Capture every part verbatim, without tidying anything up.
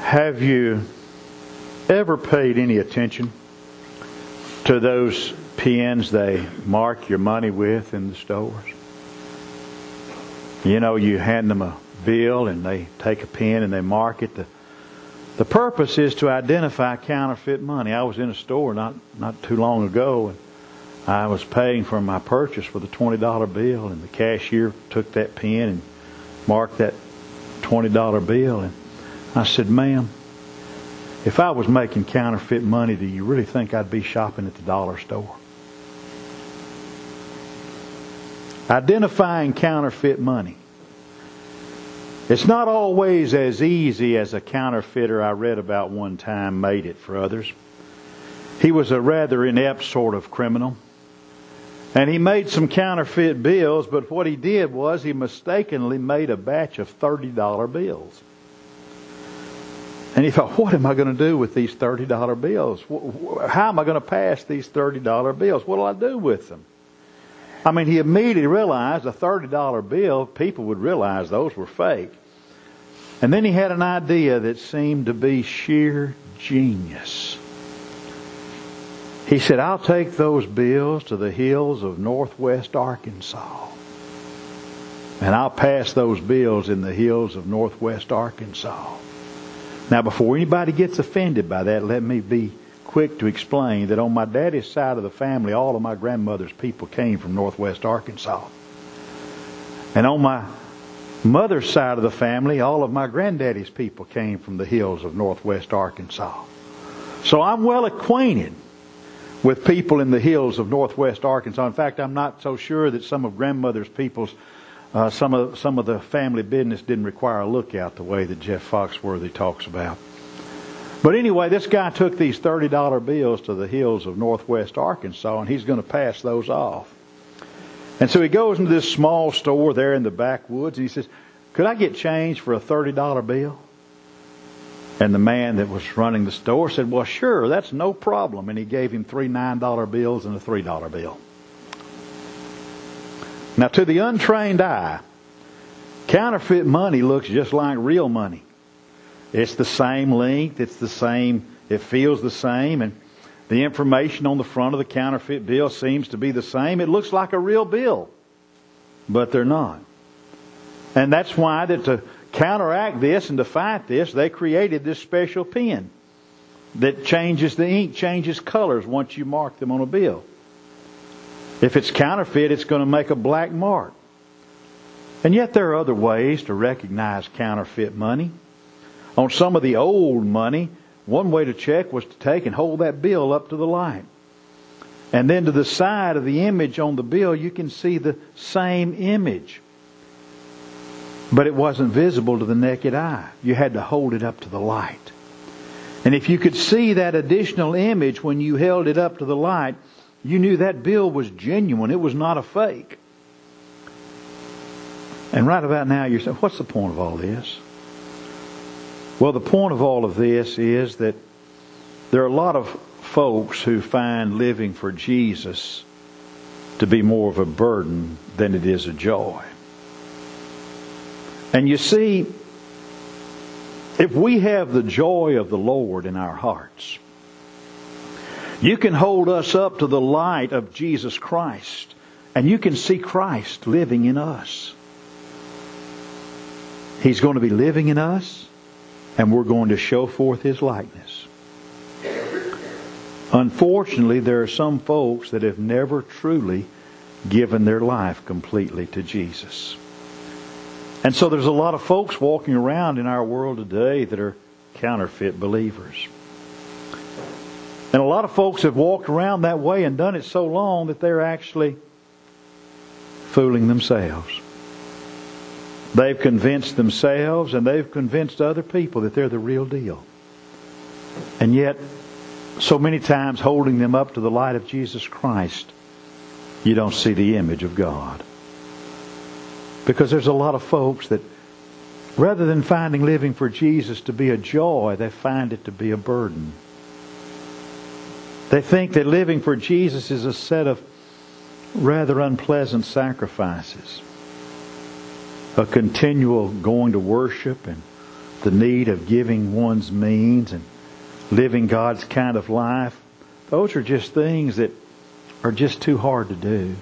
Have you ever paid any attention to those pins they mark your money with in the stores? You know, you hand them a bill and they take a pen and they mark it. The, the purpose is to identify counterfeit money. I was in a store not, not too long ago, and I was paying for my purchase with a twenty dollar bill, and the cashier took that pen and marked that twenty dollar bill. And I said, "Ma'am, if I was making counterfeit money, do you really think I'd be shopping at the dollar store?" Identifying counterfeit money. It's not always as easy as a counterfeiter I read about one time made it for others. He was a rather inept sort of criminal, and he made some counterfeit bills, but what he did was he mistakenly made a batch of thirty dollar bills. And he thought, what am I going to do with these thirty dollar bills? How am I going to pass these thirty dollar bills? What will I do with them? I mean, he immediately realized a thirty dollar bill, people would realize those were fake. And then he had an idea that seemed to be sheer genius. He said, "I'll take those bills to the hills of northwest Arkansas. And I'll pass those bills in the hills of northwest Arkansas." Now, before anybody gets offended by that, let me be quick to explain that on my daddy's side of the family, all of my grandmother's people came from northwest Arkansas. And on my mother's side of the family, all of my granddaddy's people came from the hills of northwest Arkansas. So I'm well acquainted with people in the hills of northwest Arkansas. In fact, I'm not so sure that some of grandmother's people's, uh, some of some of the family business didn't require a lookout the way that Jeff Foxworthy talks about. But anyway, this guy took these thirty dollar bills to the hills of northwest Arkansas, and he's going to pass those off. And so he goes into this small store there in the backwoods, and he says, "Could I get change for a thirty dollar bill?" And the man that was running the store said, "Well, sure, that's no problem." And he gave him three nine dollar bills and a three dollar bill. Now, to the untrained eye, counterfeit money looks just like real money. It's the same length, it's the same, it feels the same, and the information on the front of the counterfeit bill seems to be the same. It looks like a real bill, but they're not. And that's why that to counteract this and to fight this, they created this special pen that changes the ink, changes colors once you mark them on a bill. If it's counterfeit, it's going to make a black mark. And yet there are other ways to recognize counterfeit money. On some of the old money, one way to check was to take and hold that bill up to the light. And then to the side of the image on the bill, you can see the same image. But it wasn't visible to the naked eye. You had to hold it up to the light. And if you could see that additional image when you held it up to the light, you knew that bill was genuine. It was not a fake. And right about now, you're saying, what's the point of all this? Well, the point of all of this is that there are a lot of folks who find living for Jesus to be more of a burden than it is a joy. And you see, if we have the joy of the Lord in our hearts, you can hold us up to the light of Jesus Christ, and you can see Christ living in us. He's going to be living in us, and we're going to show forth His likeness. Unfortunately, there are some folks that have never truly given their life completely to Jesus. And so there's a lot of folks walking around in our world today that are counterfeit believers. And a lot of folks have walked around that way and done it so long that they're actually fooling themselves. They've convinced themselves and they've convinced other people that they're the real deal. And yet, so many times holding them up to the light of Jesus Christ, you don't see the image of God. Because there's a lot of folks that, rather than finding living for Jesus to be a joy, they find it to be a burden. They think that living for Jesus is a set of rather unpleasant sacrifices. A continual going to worship and the need of giving one's means and living God's kind of life, those are just things that are just too hard to do.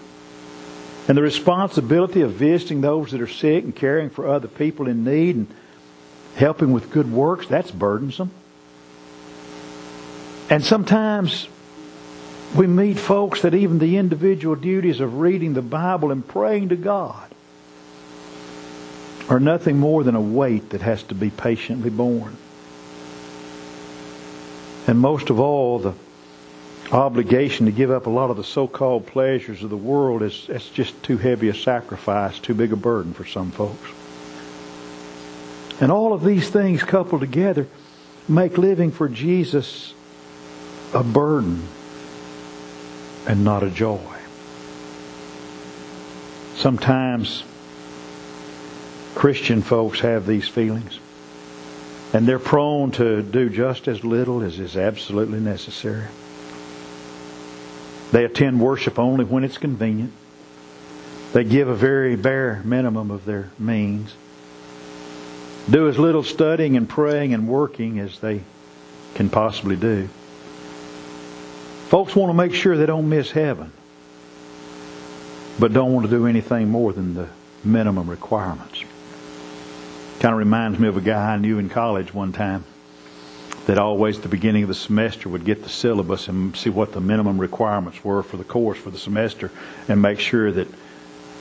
And the responsibility of visiting those that are sick and caring for other people in need and helping with good works, that's burdensome. And sometimes we meet folks that even the individual duties of reading the Bible and praying to God are nothing more than a weight that has to be patiently borne. And most of all, the obligation to give up a lot of the so-called pleasures of the world is that's just too heavy a sacrifice, too big a burden for some folks. And all of these things coupled together make living for Jesus a burden and not a joy. Sometimes Christian folks have these feelings, and they're prone to do just as little as is absolutely necessary. They attend worship only when it's convenient. They give a very bare minimum of their means. Do as little studying and praying and working as they can possibly do. Folks want to make sure they don't miss heaven, but don't want to do anything more than the minimum requirements. Kind of reminds me of a guy I knew in college one time that always at the beginning of the semester would get the syllabus and see what the minimum requirements were for the course for the semester and make sure that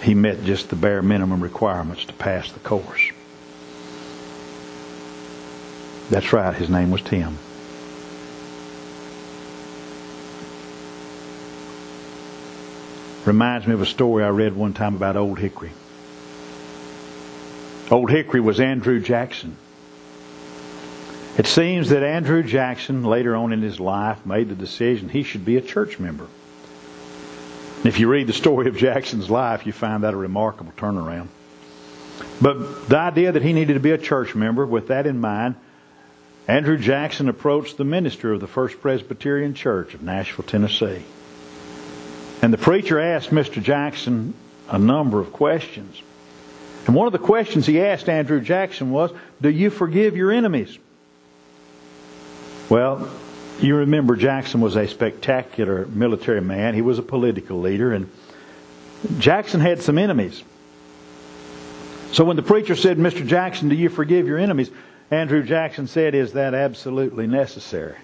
he met just the bare minimum requirements to pass the course. That's right, his name was Tim. Reminds me of a story I read one time about Old Hickory. Old Hickory was Andrew Jackson. It seems that Andrew Jackson, later on in his life, made the decision he should be a church member. And if you read the story of Jackson's life, you find that a remarkable turnaround. But the idea that he needed to be a church member, with that in mind, Andrew Jackson approached the minister of the First Presbyterian Church of Nashville, Tennessee. And the preacher asked Mister Jackson a number of questions. And one of the questions he asked Andrew Jackson was, "Do you forgive your enemies?" Well, you remember Jackson was a spectacular military man. He was a political leader, and Jackson had some enemies. So when the preacher said, "Mister Jackson, do you forgive your enemies?" Andrew Jackson said, "Is that absolutely necessary?"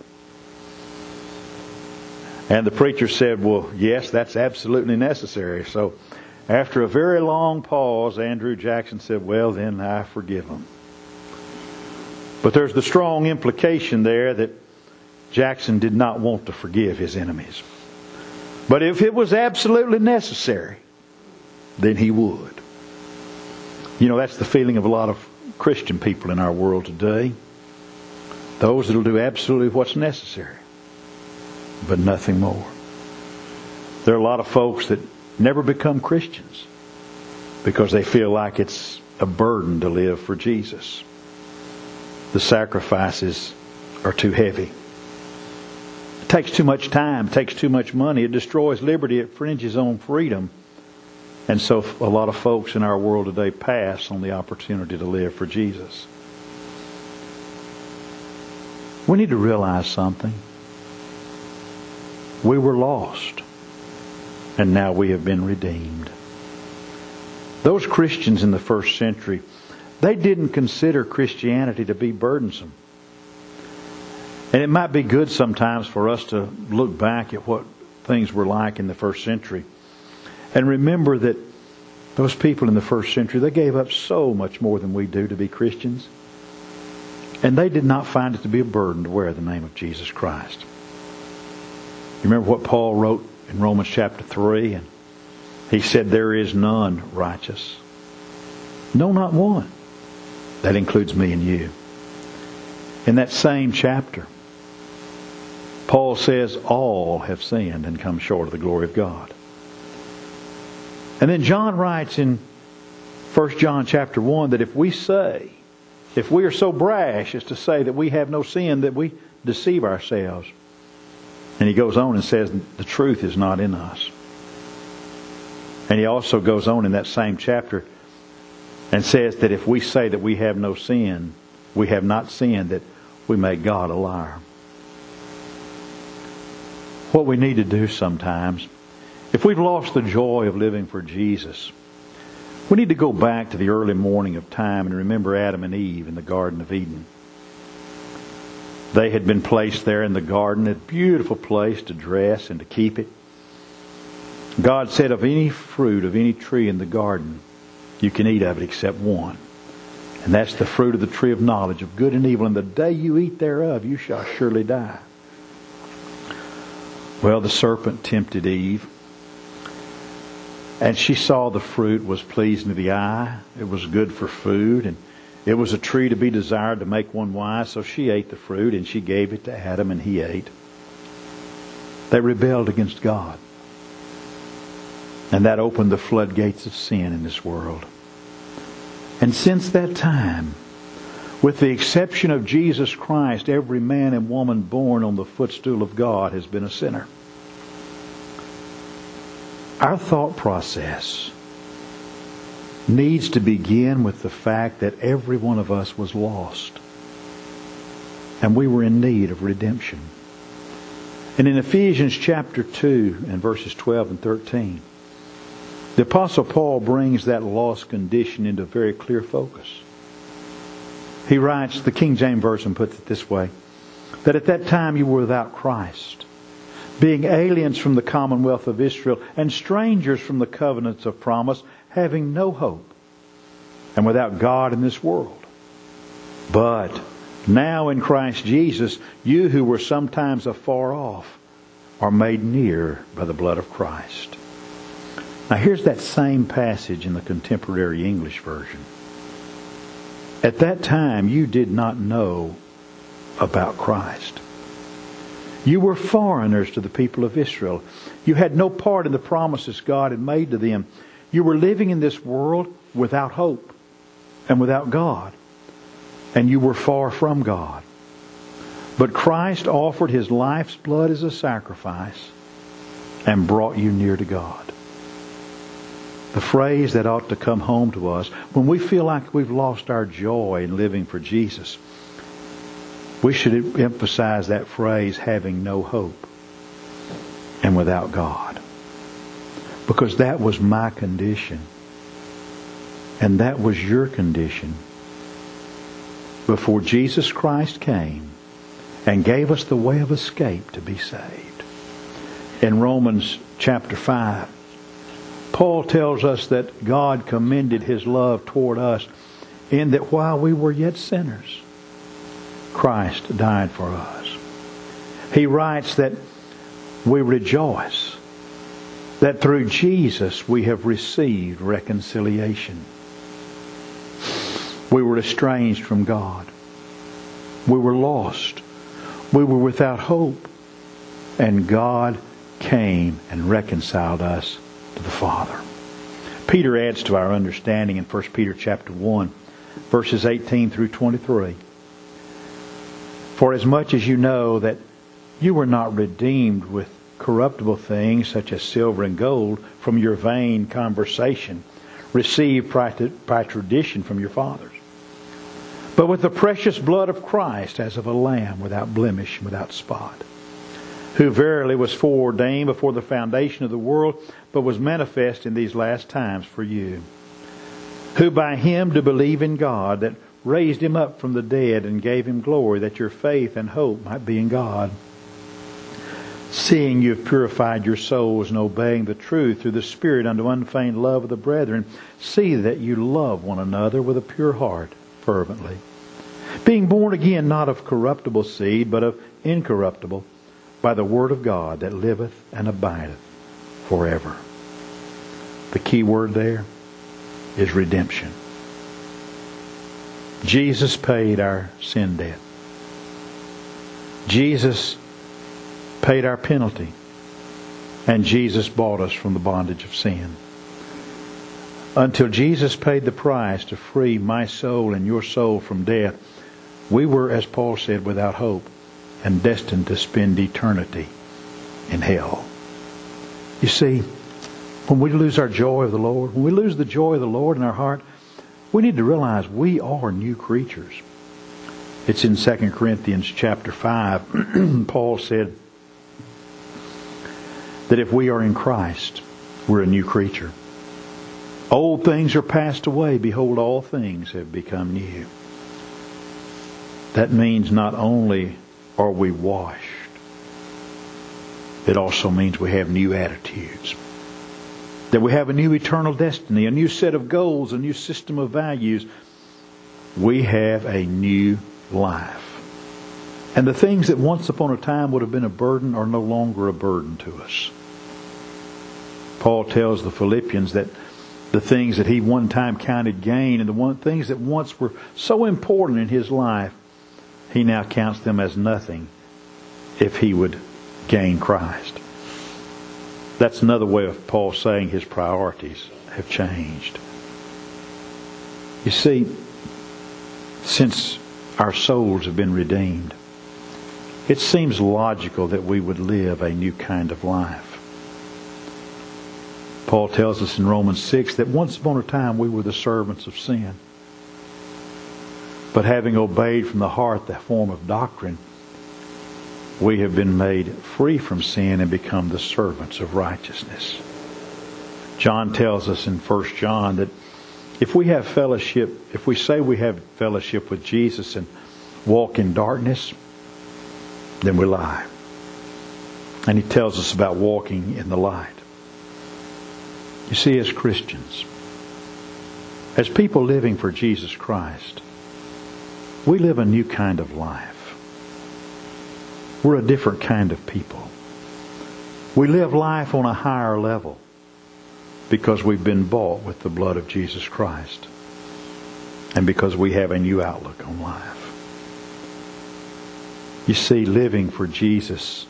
And the preacher said, "Well, yes, that's absolutely necessary." So after a very long pause, Andrew Jackson said, "Well, then I forgive him." But there's the strong implication there that Jackson did not want to forgive his enemies. But if it was absolutely necessary, then he would. You know, that's the feeling of a lot of Christian people in our world today. Those that will do absolutely what's necessary, but nothing more. There are a lot of folks that never become Christians because they feel like it's a burden to live for Jesus. The sacrifices are too heavy. It takes too much time. It takes too much money. It destroys liberty. It fringes on freedom. And so a lot of folks in our world today pass on the opportunity to live for Jesus. We need to realize something. We were lost, and now we have been redeemed. Those Christians in the first century, they didn't consider Christianity to be burdensome. And it might be good sometimes for us to look back at what things were like in the first century and remember that those people in the first century, they gave up so much more than we do to be Christians. And they did not find it to be a burden to wear the name of Jesus Christ. You remember what Paul wrote in Romans chapter three? And he said, "There is none righteous. No, not one." That includes me and you. In that same chapter, Paul says, "All have sinned and come short of the glory of God." And then John writes in First John chapter one that if we say, if we are so brash as to say that we have no sin, that we deceive ourselves. And he goes on and says, the truth is not in us. And he also goes on in that same chapter and says that if we say that we have no sin, we have not sinned, that we make God a liar. What we need to do sometimes, if we've lost the joy of living for Jesus, we need to go back to the early morning of time and remember Adam and Eve in the Garden of Eden. They had been placed there in the garden, a beautiful place to dress and to keep it. God said, of any fruit, of any tree in the garden, you can eat of it except one. And that's the fruit of the tree of knowledge of good and evil. And the day you eat thereof, you shall surely die. Well, the serpent tempted Eve. And she saw the fruit was pleasing to the eye. It was good for food. And it was a tree to be desired to make one wise. So she ate the fruit and she gave it to Adam and he ate. They rebelled against God. And that opened the floodgates of sin in this world. And since that time, with the exception of Jesus Christ, every man and woman born on the footstool of God has been a sinner. Our thought process needs to begin with the fact that every one of us was lost. And we were in need of redemption. And in Ephesians chapter two and verses twelve and thirteen, the Apostle Paul brings that lost condition into very clear focus. He writes, the King James Version puts it this way, that at that time you were without Christ, being aliens from the commonwealth of Israel and strangers from the covenants of promise, having no hope, and without God in this world. But now in Christ Jesus, you who were sometimes afar off are made near by the blood of Christ. Now here's that same passage in the contemporary English version. At that time, you did not know about Christ. You were foreigners to the people of Israel. You had no part in the promises God had made to them. You were living in this world without hope and without God. And you were far from God. But Christ offered His life's blood as a sacrifice and brought you near to God. The phrase that ought to come home to us, when we feel like we've lost our joy in living for Jesus, we should emphasize that phrase, having no hope and without God. Because that was my condition. And that was your condition before Jesus Christ came and gave us the way of escape to be saved. In Romans chapter five, Paul tells us that God commended His love toward us in that while we were yet sinners, Christ died for us. He writes that we rejoice that through Jesus we have received reconciliation. We were estranged from God. We were lost. We were without hope. And God came and reconciled us to the Father. Peter adds to our understanding in First Peter chapter one, verses eighteen through twenty-three. For as much as you know that you were not redeemed with corruptible things such as silver and gold from your vain conversation, received by tradition from your fathers, but with the precious blood of Christ as of a lamb without blemish and without spot, who verily was foreordained before the foundation of the world, but was manifest in these last times for you, who by Him do believe in God, that raised Him up from the dead and gave Him glory, that your faith and hope might be in God. Seeing you have purified your souls in obeying the truth through the Spirit unto unfeigned love of the brethren, see that you love one another with a pure heart fervently, being born again not of corruptible seed, but of incorruptible, by the word of God that liveth and abideth forever. The key word there is redemption. Jesus paid our sin debt. Jesus paid our penalty. And Jesus bought us from the bondage of sin. Until Jesus paid the price to free my soul and your soul from death, we were, as Paul said, without hope, and destined to spend eternity in hell. You see, when we lose our joy of the Lord, when we lose the joy of the Lord in our heart, we need to realize we are new creatures. It's in Second Corinthians chapter five. Paul said that if we are in Christ, we're a new creature. Old things are passed away. Behold, all things have become new. That means not only are we washed, it also means we have new attitudes. That we have a new eternal destiny, a new set of goals, a new system of values. We have a new life. And the things that once upon a time would have been a burden are no longer a burden to us. Paul tells the Philippians that the things that he one time counted gain and the one things that once were so important in his life, he now counts them as nothing if he would gain Christ. That's another way of Paul saying his priorities have changed. You see, since our souls have been redeemed, it seems logical that we would live a new kind of life. Paul tells us in Romans six that once upon a time we were the servants of sin. But having obeyed from the heart the form of doctrine, we have been made free from sin and become the servants of righteousness. John tells us in First John that if we have fellowship, if we say we have fellowship with Jesus and walk in darkness, then we lie. And he tells us about walking in the light. You see, as Christians, as people living for Jesus Christ, we live a new kind of life. We're a different kind of people. We live life on a higher level because we've been bought with the blood of Jesus Christ and because we have a new outlook on life. You see, living for Jesus,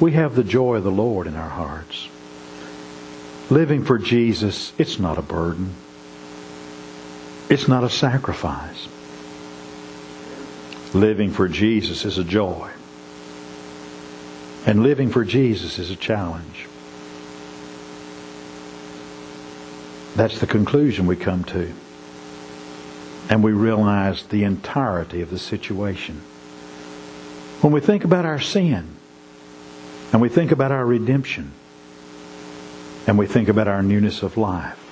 we have the joy of the Lord in our hearts. Living for Jesus, it's not a burden. It's not a sacrifice. Living for Jesus is a joy. And living for Jesus is a challenge. That's the conclusion we come to. And we realize the entirety of the situation. When we think about our sin, and we think about our redemption, and we think about our newness of life,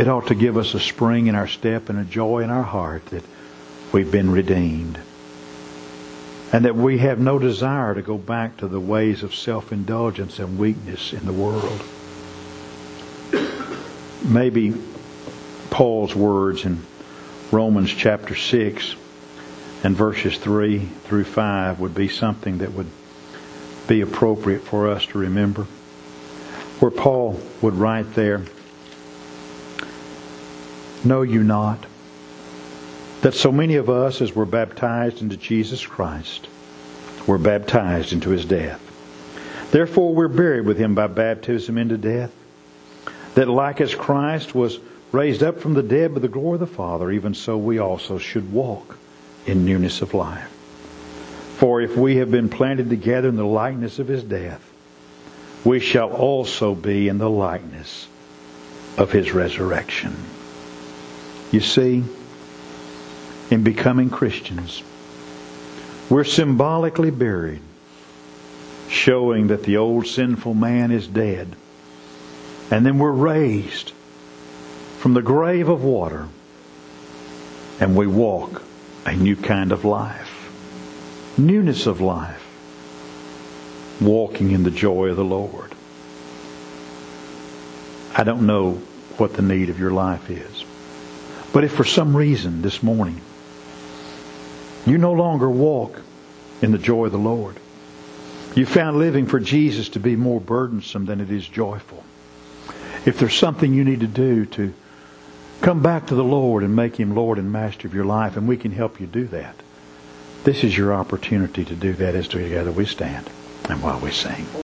it ought to give us a spring in our step and a joy in our heart that we've been redeemed. And that we have no desire to go back to the ways of self-indulgence and weakness in the world. Maybe Paul's words in Romans chapter six and verses three through five would be something that would be appropriate for us to remember. Where Paul would write there, "Know you not that so many of us as were baptized into Jesus Christ were baptized into His death? Therefore we're buried with Him by baptism into death, that like as Christ was raised up from the dead by the glory of the Father, even so we also should walk in newness of life. For if we have been planted together in the likeness of His death, we shall also be in the likeness of His resurrection." You see, in becoming Christians, we're symbolically buried, showing that the old sinful man is dead. And then we're raised from the grave of water, and we walk a new kind of life, newness of life, walking in the joy of the Lord. I don't know what the need of your life is, but if for some reason this morning you no longer walk in the joy of the Lord, you found living for Jesus to be more burdensome than it is joyful, if there's something you need to do to come back to the Lord and make Him Lord and Master of your life, and we can help you do that, this is your opportunity to do that as together we stand and while we sing.